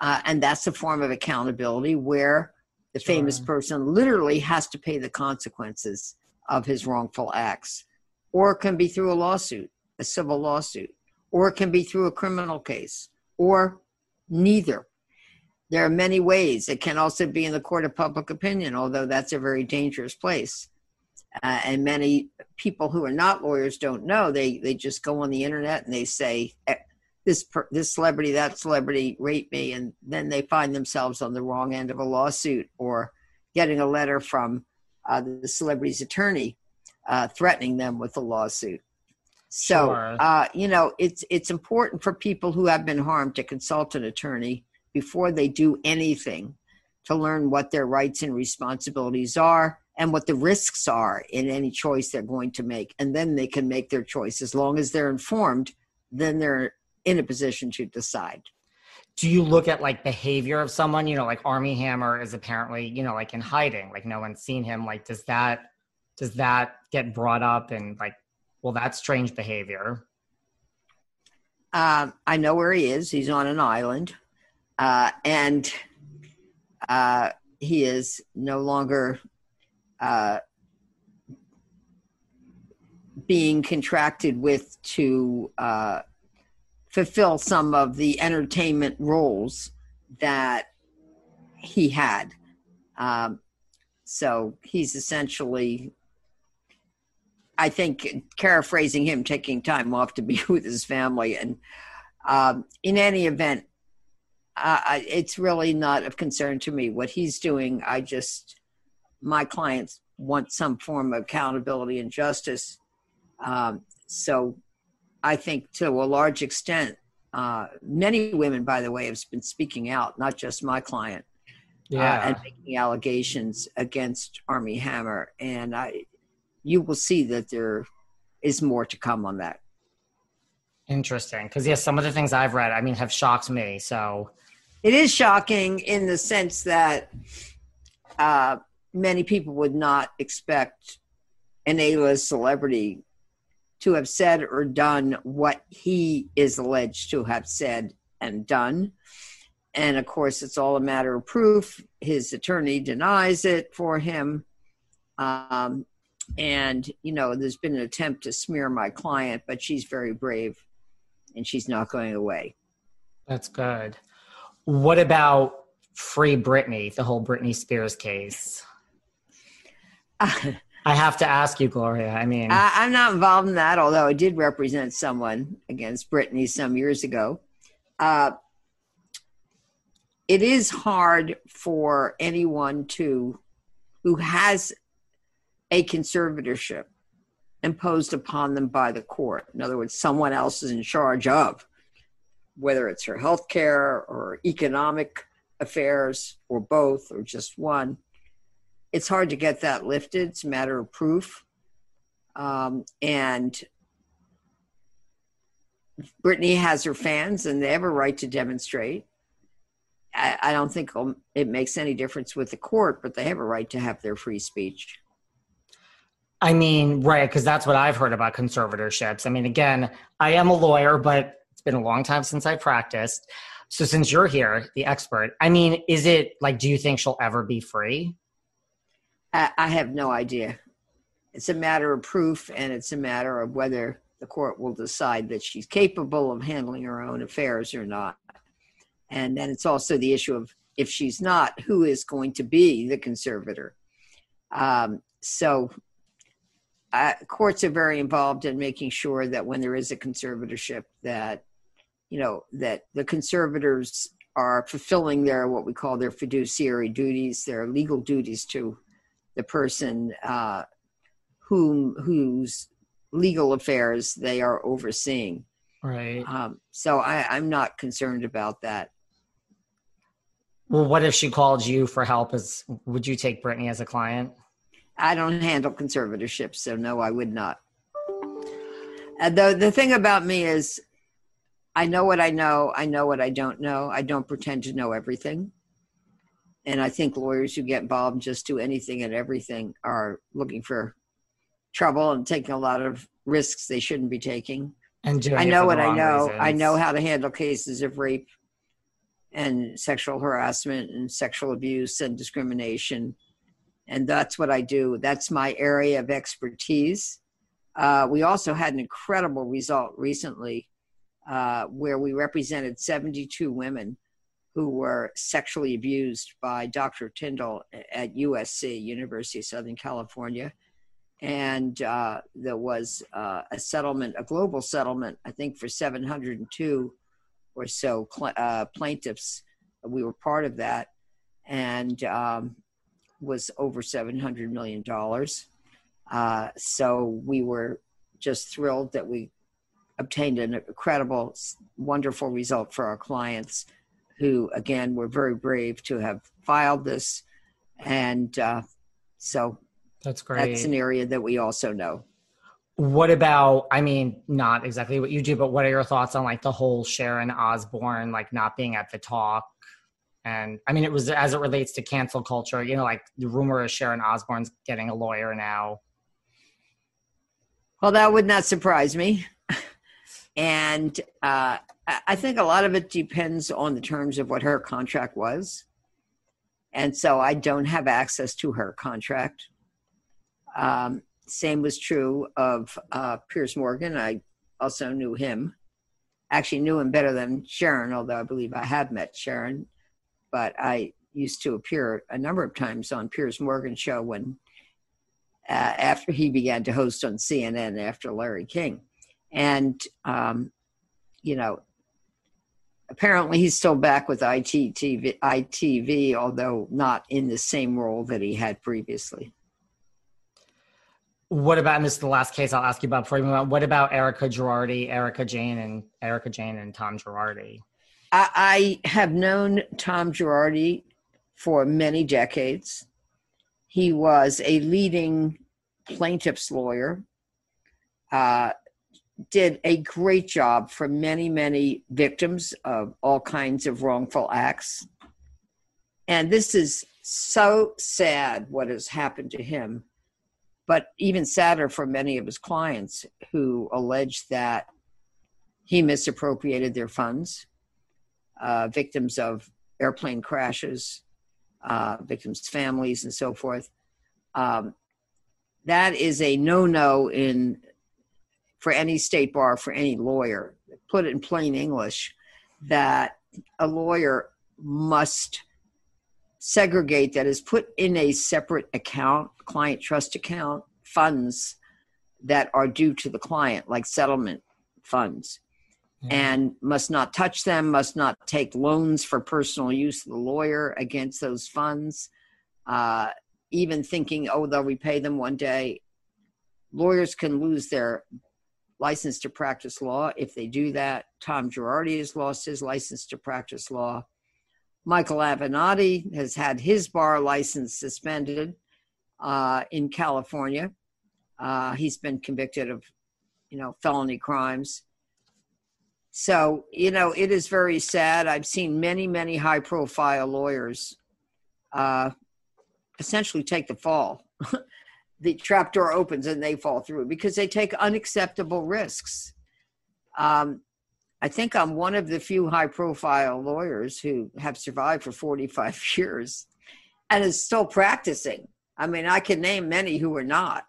And that's a form of accountability where the famous person literally has to pay the consequences of his wrongful acts. Or it can be through a lawsuit, a civil lawsuit, or it can be through a criminal case, or neither. There are many ways. It can also be in the court of public opinion, although that's a very dangerous place. And many people who are not lawyers don't know. They just go on the internet and they say, this celebrity, that celebrity raped me, and then they find themselves on the wrong end of a lawsuit, or getting a letter from the celebrity's attorney threatening them with a lawsuit. So, you know, it's important for people who have been harmed to consult an attorney before they do anything, to learn what their rights and responsibilities are and what the risks are in any choice they're going to make. And then they can make their choice. As long as they're informed, then they're in a position to decide. Do you look at like behavior of someone, you know, like Armie Hammer is apparently, you know, like in hiding, like no one's seen him. Like, does that get brought up and like, well, that's strange behavior? I know where he is. He's on an island, and he is no longer being contracted with to fulfill some of the entertainment roles that he had. So he's essentially, I think, paraphrasing him, taking time off to be with his family. And in any event, it's really not of concern to me what he's doing. My clients want some form of accountability and justice. So I think to a large extent, many women, by the way, have been speaking out, not just my client, and making allegations against Armie Hammer. And you will see that there is more to come on that. Interesting. Because, yes, some of the things I've read, I mean, have shocked me. So it is shocking in the sense that many people would not expect an A-list celebrity to have said or done what he is alleged to have said and done. And of course, it's all a matter of proof. His attorney denies it for him. And, you know, there's been an attempt to smear my client, but she's very brave and she's not going away. That's good. What about Free Britney, the whole Britney Spears case? I have to ask you, Gloria. I mean, I'm not involved in that, although I did represent someone against Britney some years ago. It is hard for anyone who has a conservatorship imposed upon them by the court. In other words, someone else is in charge of, whether it's her health care or economic affairs or both or just one. It's hard to get that lifted. It's a matter of proof. And Britney has her fans, and they have a right to demonstrate. I don't think it makes any difference with the court, but they have a right to have their free speech. I mean, right, because that's what I've heard about conservatorships. I mean, again, I am a lawyer, but it's been a long time since I practiced. So since you're here, the expert, I mean, is it like, do you think she'll ever be free? I have no idea. It's a matter of proof, and it's a matter of whether the court will decide that she's capable of handling her own affairs or not. And then it's also the issue of, if she's not, who is going to be the conservator? Courts are very involved in making sure that when there is a conservatorship that, you know, that the conservators are fulfilling their, what we call their fiduciary duties, their legal duties to the person whose legal affairs they are overseeing. Right. So I'm not concerned about that. Well, what if she called you for help? Would you take Britney as a client? I don't handle conservatorships, so no, I would not. The thing about me is I know what I know. I know what I don't know. I don't pretend to know everything. And I think lawyers who get involved just do anything and everything are looking for trouble and taking a lot of risks they shouldn't be taking. And I know what I know. Reasons. I know how to handle cases of rape and sexual harassment and sexual abuse and discrimination. And that's what I do. That's my area of expertise. We also had an incredible result recently where we represented 72 women who were sexually abused by Dr. Tyndall at USC, University of Southern California. And there was a settlement, a global settlement, I think for 702 or so plaintiffs. We were part of that, and was over $700 million. So we were just thrilled that we obtained an incredible, wonderful result for our clients, who, again, were very brave to have filed this. And so that's great. That's an area that we also know. What about, I mean, not exactly what you do, but what are your thoughts on like the whole Sharon Osbourne, like not being at the talk? And I mean, it was, as it relates to cancel culture, you know, like the rumor is Sharon Osbourne's getting a lawyer now. Well, that would not surprise me. And I think a lot of it depends on the terms of what her contract was. And so I don't have access to her contract. Same was true of Piers Morgan. I also knew him. Actually knew him better than Sharon, although I believe I have met Sharon. But I used to appear a number of times on Piers Morgan's show when after he began to host on CNN after Larry King. And, you know, apparently he's still back with ITV, although not in the same role that he had previously. What about, and this is the last case I'll ask you about before you move on, what about Erica Jane and Tom Girardi? I have known Tom Girardi for many decades. He was a leading plaintiff's lawyer, did a great job for many, many victims of all kinds of wrongful acts. And this is So sad what has happened to him, but even sadder for many of his clients who allege that he misappropriated their funds, victims of airplane crashes, victims' families, and so forth. That is a no-no for any state bar, for any lawyer. Put it in plain English, that a lawyer must segregate, that is, put in a separate account, client trust account, funds that are due to the client, like settlement funds, and must not touch them, must not take loans for personal use of the lawyer against those funds, even thinking, oh, they'll repay them one day. Lawyers can lose their license to practice law if they do that. Tom Girardi has lost his license to practice law. Michael Avenatti has had his bar license suspended in California. He's been convicted of, felony crimes. So, it is very sad. I've seen many, many high-profile lawyers essentially take the fall. The trapdoor opens and they fall through because they take unacceptable risks. I think I'm one of the few high-profile lawyers who have survived for 45 years and is still practicing. I mean, I can name many who are not,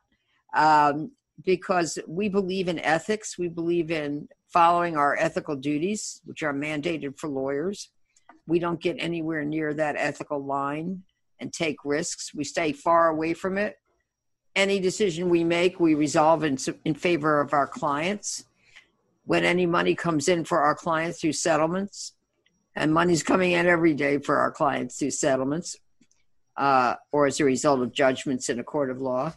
because we believe in ethics. We believe in following our ethical duties, which are mandated for lawyers. We don't get anywhere near that ethical line and take risks. We stay far away from it. Any decision we make, we resolve in favor of our clients. When any money comes in for our clients through settlements, and money's coming in every day for our clients through settlements, or as a result of judgments in a court of law,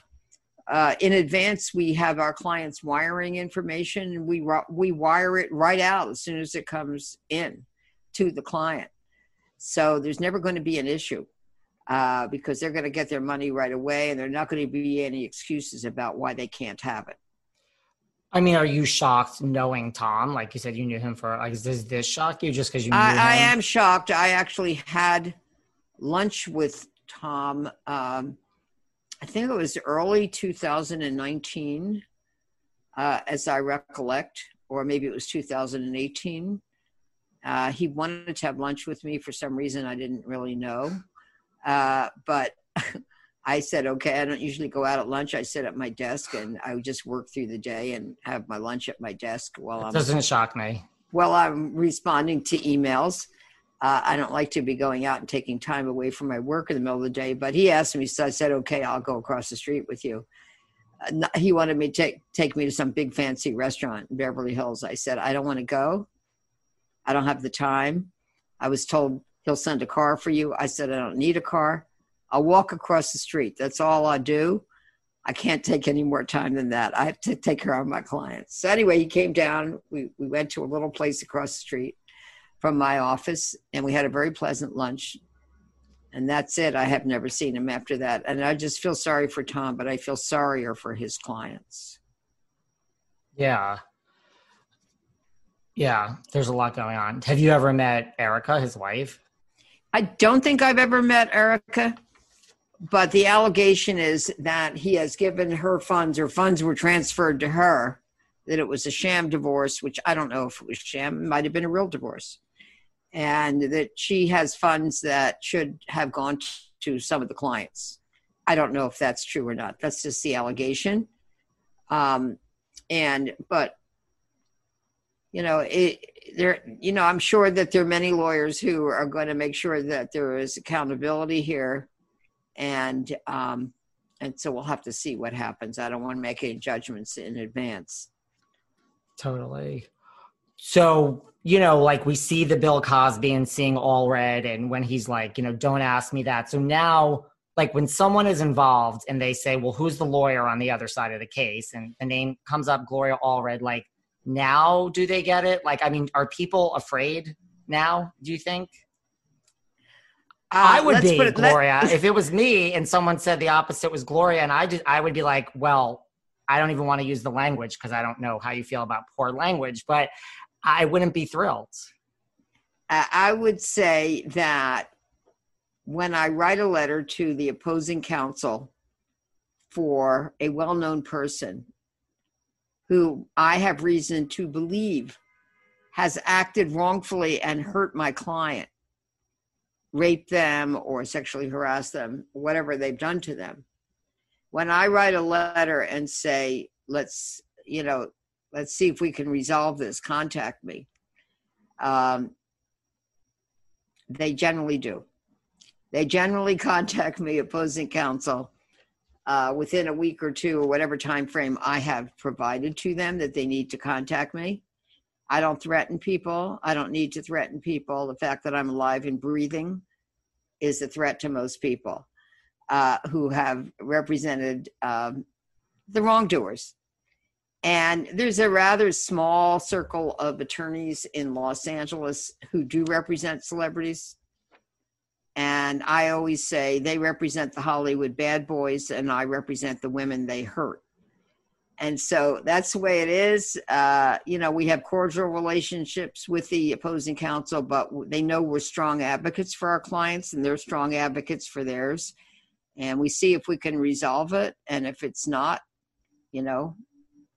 in advance, we have our clients wiring information, and we wire it right out as soon as it comes in to the client. So there's never going to be an issue because they're going to get their money right away, and there are not going to be any excuses about why they can't have it. I mean, are you shocked knowing Tom? Like you said, you knew him does this shock you just because you knew him? I am shocked. I actually had lunch with Tom, I think it was early 2019, as I recollect, or maybe it was 2018. He wanted to have lunch with me for some reason I didn't really know. But I said, okay, I don't usually go out at lunch. I sit at my desk and I would just work through the day and have my lunch at my desk while I'm— Doesn't shock me. While I'm responding to emails. I don't like to be going out and taking time away from my work in the middle of the day, but he asked me, so I said, okay, I'll go across the street with you. He wanted me to take me to some big fancy restaurant in Beverly Hills. I said, I don't want to go. I don't have the time. I was told he'll send a car for you. I said, I don't need a car. I'll walk across the street. That's all I do. I can't take any more time than that. I have to take care of my clients. So anyway, he came down. We went to a little place across the street from my office, and we had a very pleasant lunch. And that's it. I have never seen him after that. And I just feel sorry for Tom, but I feel sorrier for his clients. Yeah. Yeah, there's a lot going on. Have you ever met Erica, his wife? I don't think I've ever met Erica. But the allegation is that he has given her funds, or funds were transferred to her, that it was a sham divorce, which I don't know if it was sham. It might have been a real divorce. And that she has funds that should have gone to some of the clients. I don't know if that's true or not. That's just the allegation. I'm sure that there are many lawyers who are going to make sure that there is accountability here. And so we'll have to see what happens. I don't want to make any judgments in advance. Totally. So, we see the Bill Cosby and Seeing Allred, and when he's like, don't ask me that. So now, when someone is involved and they say, well, who's the lawyer on the other side of the case? And the name comes up, Gloria Allred, now do they get it? Are people afraid now, do you think? I would be, Gloria. If it was me and someone said the opposite was Gloria, and I would be like, well, I don't even want to use the language because I don't know how you feel about poor language, but I wouldn't be thrilled. I would say that when I write a letter to the opposing counsel for a well-known person who I have reason to believe has acted wrongfully and hurt my client, raped them or sexually harassed them, whatever they've done to them. When I write a letter and say, let's see if we can resolve this, contact me, they generally do. They generally contact me, opposing counsel, within a week or two or whatever time frame I have provided to them that they need to contact me. I don't threaten people. I don't need to threaten people. The fact that I'm alive and breathing is a threat to most people who have represented the wrongdoers. And there's a rather small circle of attorneys in Los Angeles who do represent celebrities. And I always say they represent the Hollywood bad boys and I represent the women they hurt. And so that's the way it is. We have cordial relationships with the opposing counsel, but they know we're strong advocates for our clients and they're strong advocates for theirs. And we see if we can resolve it. And if it's not,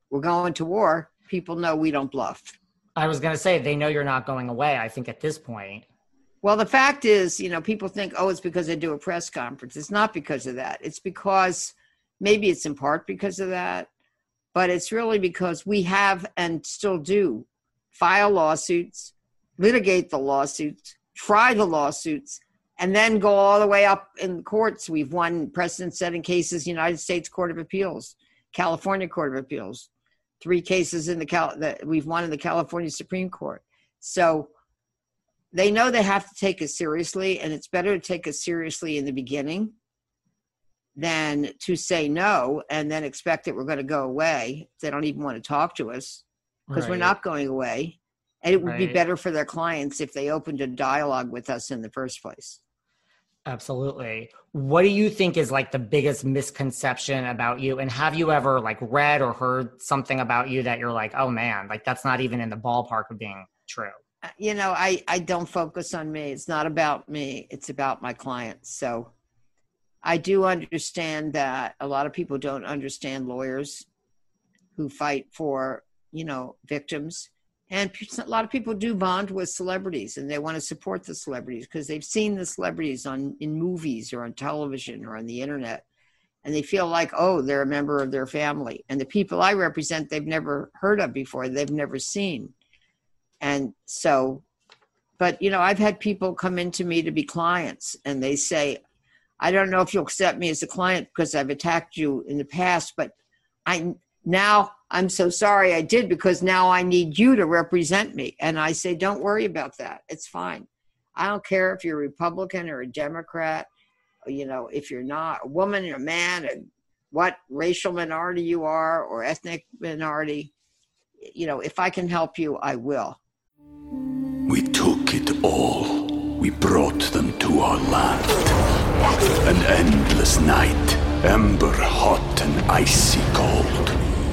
we're going to war. People know we don't bluff. I was going to say, they know you're not going away, I think, at this point. Well, the fact is, people think, it's because I do a press conference. It's not because of that. It's because, maybe it's in part because of that, but it's really because we have and still do file lawsuits, litigate the lawsuits, try the lawsuits, and then go all the way up in the courts. We've won precedent-setting cases, United States Court of Appeals, California Court of Appeals, 3 cases in that we've won in the California Supreme Court. So they know they have to take us seriously, and it's better to take us seriously in the beginning than to say no and then expect that we're going to go away. They don't even want to talk to us because we're not going away. And it would be better for their clients if they opened a dialogue with us in the first place. Absolutely. What do you think is the biggest misconception about you? And have you ever read or heard something about you that you're like, oh man, that's not even in the ballpark of being true? I don't focus on me. It's not about me. It's about my clients. So I do understand that a lot of people don't understand lawyers who fight for, victims. And a lot of people do bond with celebrities and they want to support the celebrities because they've seen the celebrities in movies or on television or on the internet. And they feel like, they're a member of their family. And the people I represent, they've never heard of before. They've never seen. And so, but, I've had people come into me to be clients and they say, I don't know if you'll accept me as a client because I've attacked you in the past, but I'm so sorry I did because now I need you to represent me. And I say, don't worry about that. It's fine. I don't care if you're a Republican or a Democrat, if you're not a woman or a man, or what racial minority you are or ethnic minority, if I can help you, I will. We took it all. We brought them to our land. An endless night, ember hot and icy cold.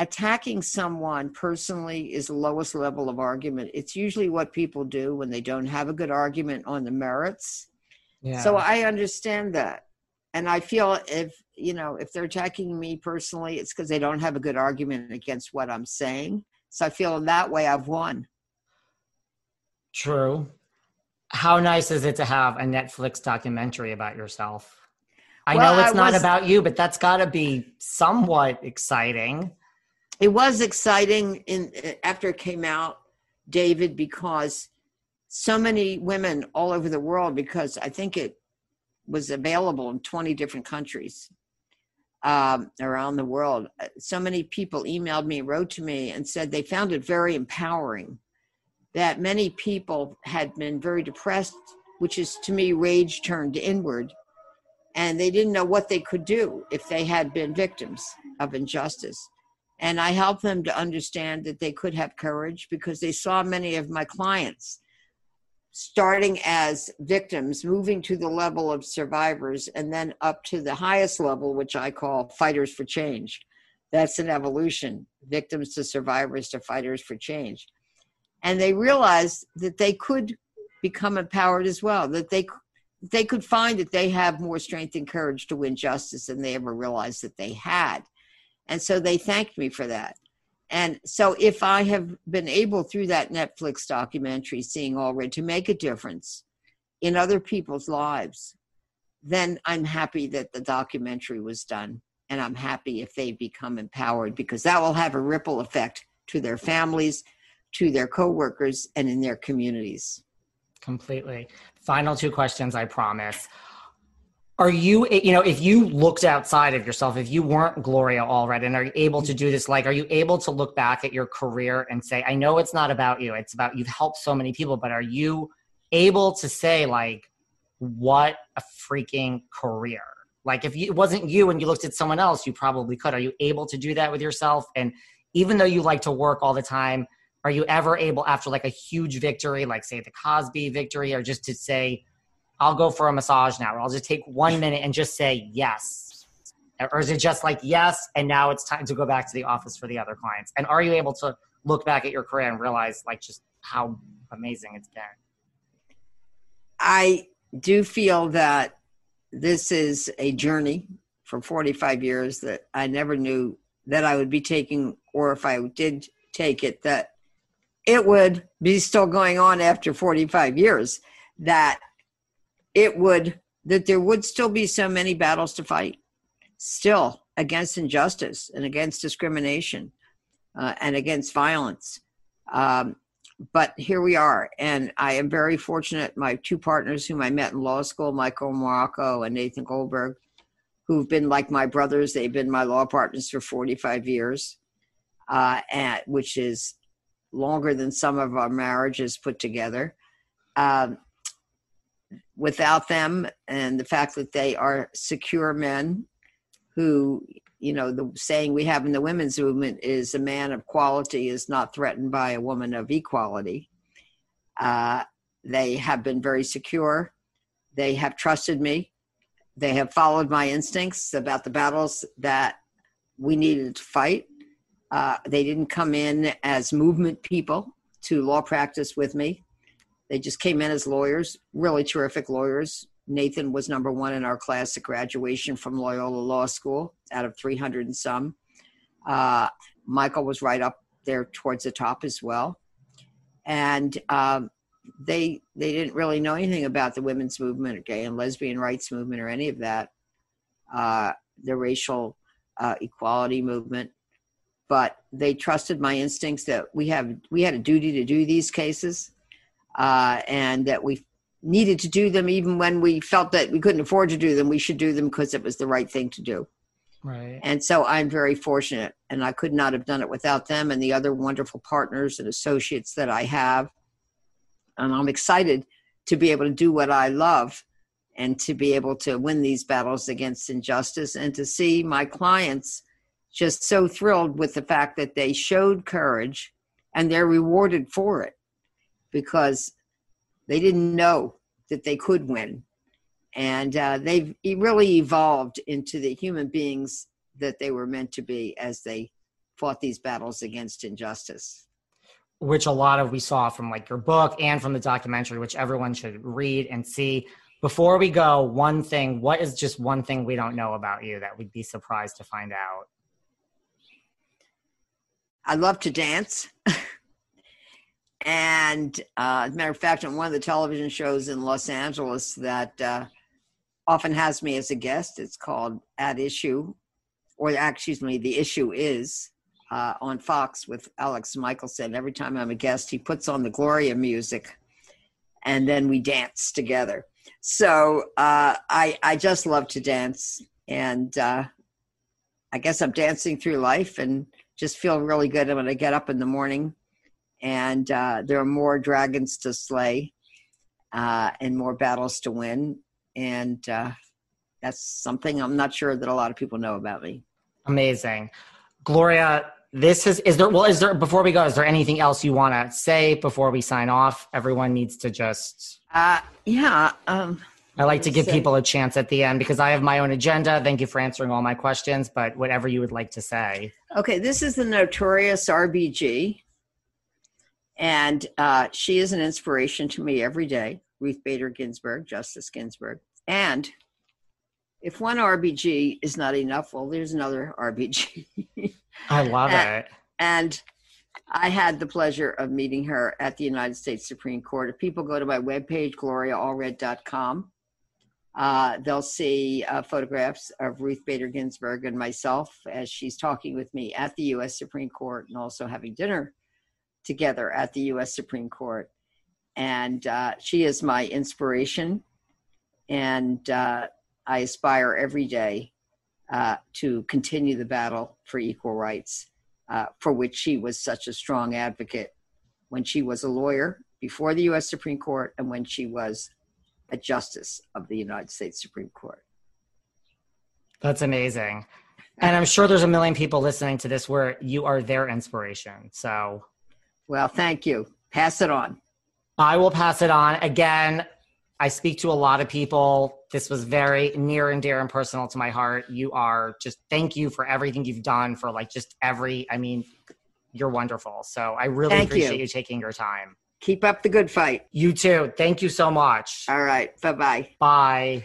attacking someone personally is the lowest level of argument. It's usually what people do when they don't have a good argument on the merits. Yeah. So I understand that. And I feel if they're attacking me personally, it's because they don't have a good argument against what I'm saying. So I feel in that way I've won. True. How nice is it to have a Netflix documentary about yourself? I know it's not about you, but that's got to be somewhat exciting. It was exciting after it came out, David, because so many women all over the world, because I think it was available in 20 different countries around the world. So many people emailed me, wrote to me, and said they found it very empowering that many people had been very depressed, which is, to me, rage turned inward, and they didn't know what they could do if they had been victims of injustice. And I helped them to understand that they could have courage, because they saw many of my clients starting as victims, moving to the level of survivors, and then up to the highest level, which I call fighters for change. That's an evolution, victims to survivors to fighters for change. And they realized that they could become empowered as well, that they could find that they have more strength and courage to win justice than they ever realized that they had. And so they thanked me for that. And so if I have been able, through that Netflix documentary, Seeing Allred, to make a difference in other people's lives, then I'm happy that the documentary was done. And I'm happy if they become empowered, because that will have a ripple effect to their families, to their coworkers, and in their communities. Completely. Final two questions, I promise. Are you, you know, if you looked outside of yourself, if you weren't Gloria Allred, and are you able to do this, like, are you able to look back at your career and say, I know it's not about you, it's about, you've helped so many people, but are you able to say, like, what a freaking career? Like, if it wasn't you and you looked at someone else, you probably could. Are you able to do that with yourself? And even though you like to work all the time, are you ever able, after like a huge victory, like say the Cosby victory, or just to say, I'll go for a massage now, or I'll just take 1 minute and just say yes? Or is it just like, yes, and now it's time to go back to the office for the other clients? And are you able to look back at your career and realize, like, just how amazing it's been? I do feel that this is a journey for 45 years that I never knew that I would be taking, or if I did take it, that it would be still going on after 45 years, that there would still be so many battles to fight, still, against injustice and against discrimination and against violence. But here we are, and I am very fortunate. My two partners whom I met in law school, Michael Morocco and Nathan Goldberg, who've been like my brothers. They've been my law partners for 45 years, which is longer than some of our marriages put together. Without them, and the fact that they are secure men who, you know, the saying we have in the women's movement is, a man of quality is not threatened by a woman of equality. They have been very secure. They have trusted me. They have followed my instincts about the battles that we needed to fight. They didn't come in as movement people to law practice with me. They just came in as lawyers, really terrific lawyers. Nathan was number one in our class at graduation from Loyola Law School out of 300 and some. Michael was right up there towards the top as well. And they didn't really know anything about the women's movement or gay and lesbian rights movement or any of that, the racial equality movement. But they trusted my instincts that we had a duty to do these cases, and that we needed to do them even when we felt that we couldn't afford to do them. We should do them because it was the right thing to do. Right. And so I'm very fortunate, and I could not have done it without them and the other wonderful partners and associates that I have. And I'm excited to be able to do what I love and to be able to win these battles against injustice, and to see my clients just so thrilled with the fact that they showed courage and they're rewarded for it, because they didn't know that they could win. And they've really evolved into the human beings that they were meant to be as they fought these battles against injustice. Which a lot of we saw from like your book and from the documentary, which everyone should read and see. Before we go, one thing, what is just one thing we don't know about you that we'd be surprised to find out? I love to dance. And as a matter of fact, on one of the television shows in Los Angeles that often has me as a guest, it's called At Issue, or excuse me, The Issue Is, on Fox with Alex Michelson. Every time I'm a guest, he puts on the Gloria music, and then we dance together. So I just love to dance, and I guess I'm dancing through life and just feel really good when I get up in the morning. And there are more dragons to slay and more battles to win. And that's something I'm not sure that a lot of people know about me. Amazing. Gloria, This is there, well, is there, before we go, is there anything else you want to say before we sign off? Everyone needs to just. I like to give people a chance at the end because I have my own agenda. Thank you for answering all my questions, but whatever you would like to say. Okay. This is the notorious RBG. And she is an inspiration to me every day. Ruth Bader Ginsburg, Justice Ginsburg. And if one RBG is not enough, well, there's another RBG. I love it. And I had the pleasure of meeting her at the United States Supreme Court. If people go to my webpage, GloriaAllred.com, they'll see photographs of Ruth Bader Ginsburg and myself as she's talking with me at the U.S. Supreme Court and also having dinner together at the U.S. Supreme Court. And she is my inspiration. And I aspire every day to continue the battle for equal rights, for which she was such a strong advocate when she was a lawyer before the U.S. Supreme Court and when she was a justice of the United States Supreme Court. That's amazing. And I'm sure there's a million people listening to this where you are their inspiration. So, well, thank you. Pass it on. I will pass it on. Again, I speak to a lot of people. This was very near and dear and personal to my heart. You are just, thank you for everything you've done for like just every, I mean, you're wonderful. So I really appreciate you taking your time. Keep up the good fight. You too. Thank you so much. All right. Bye-bye. Bye.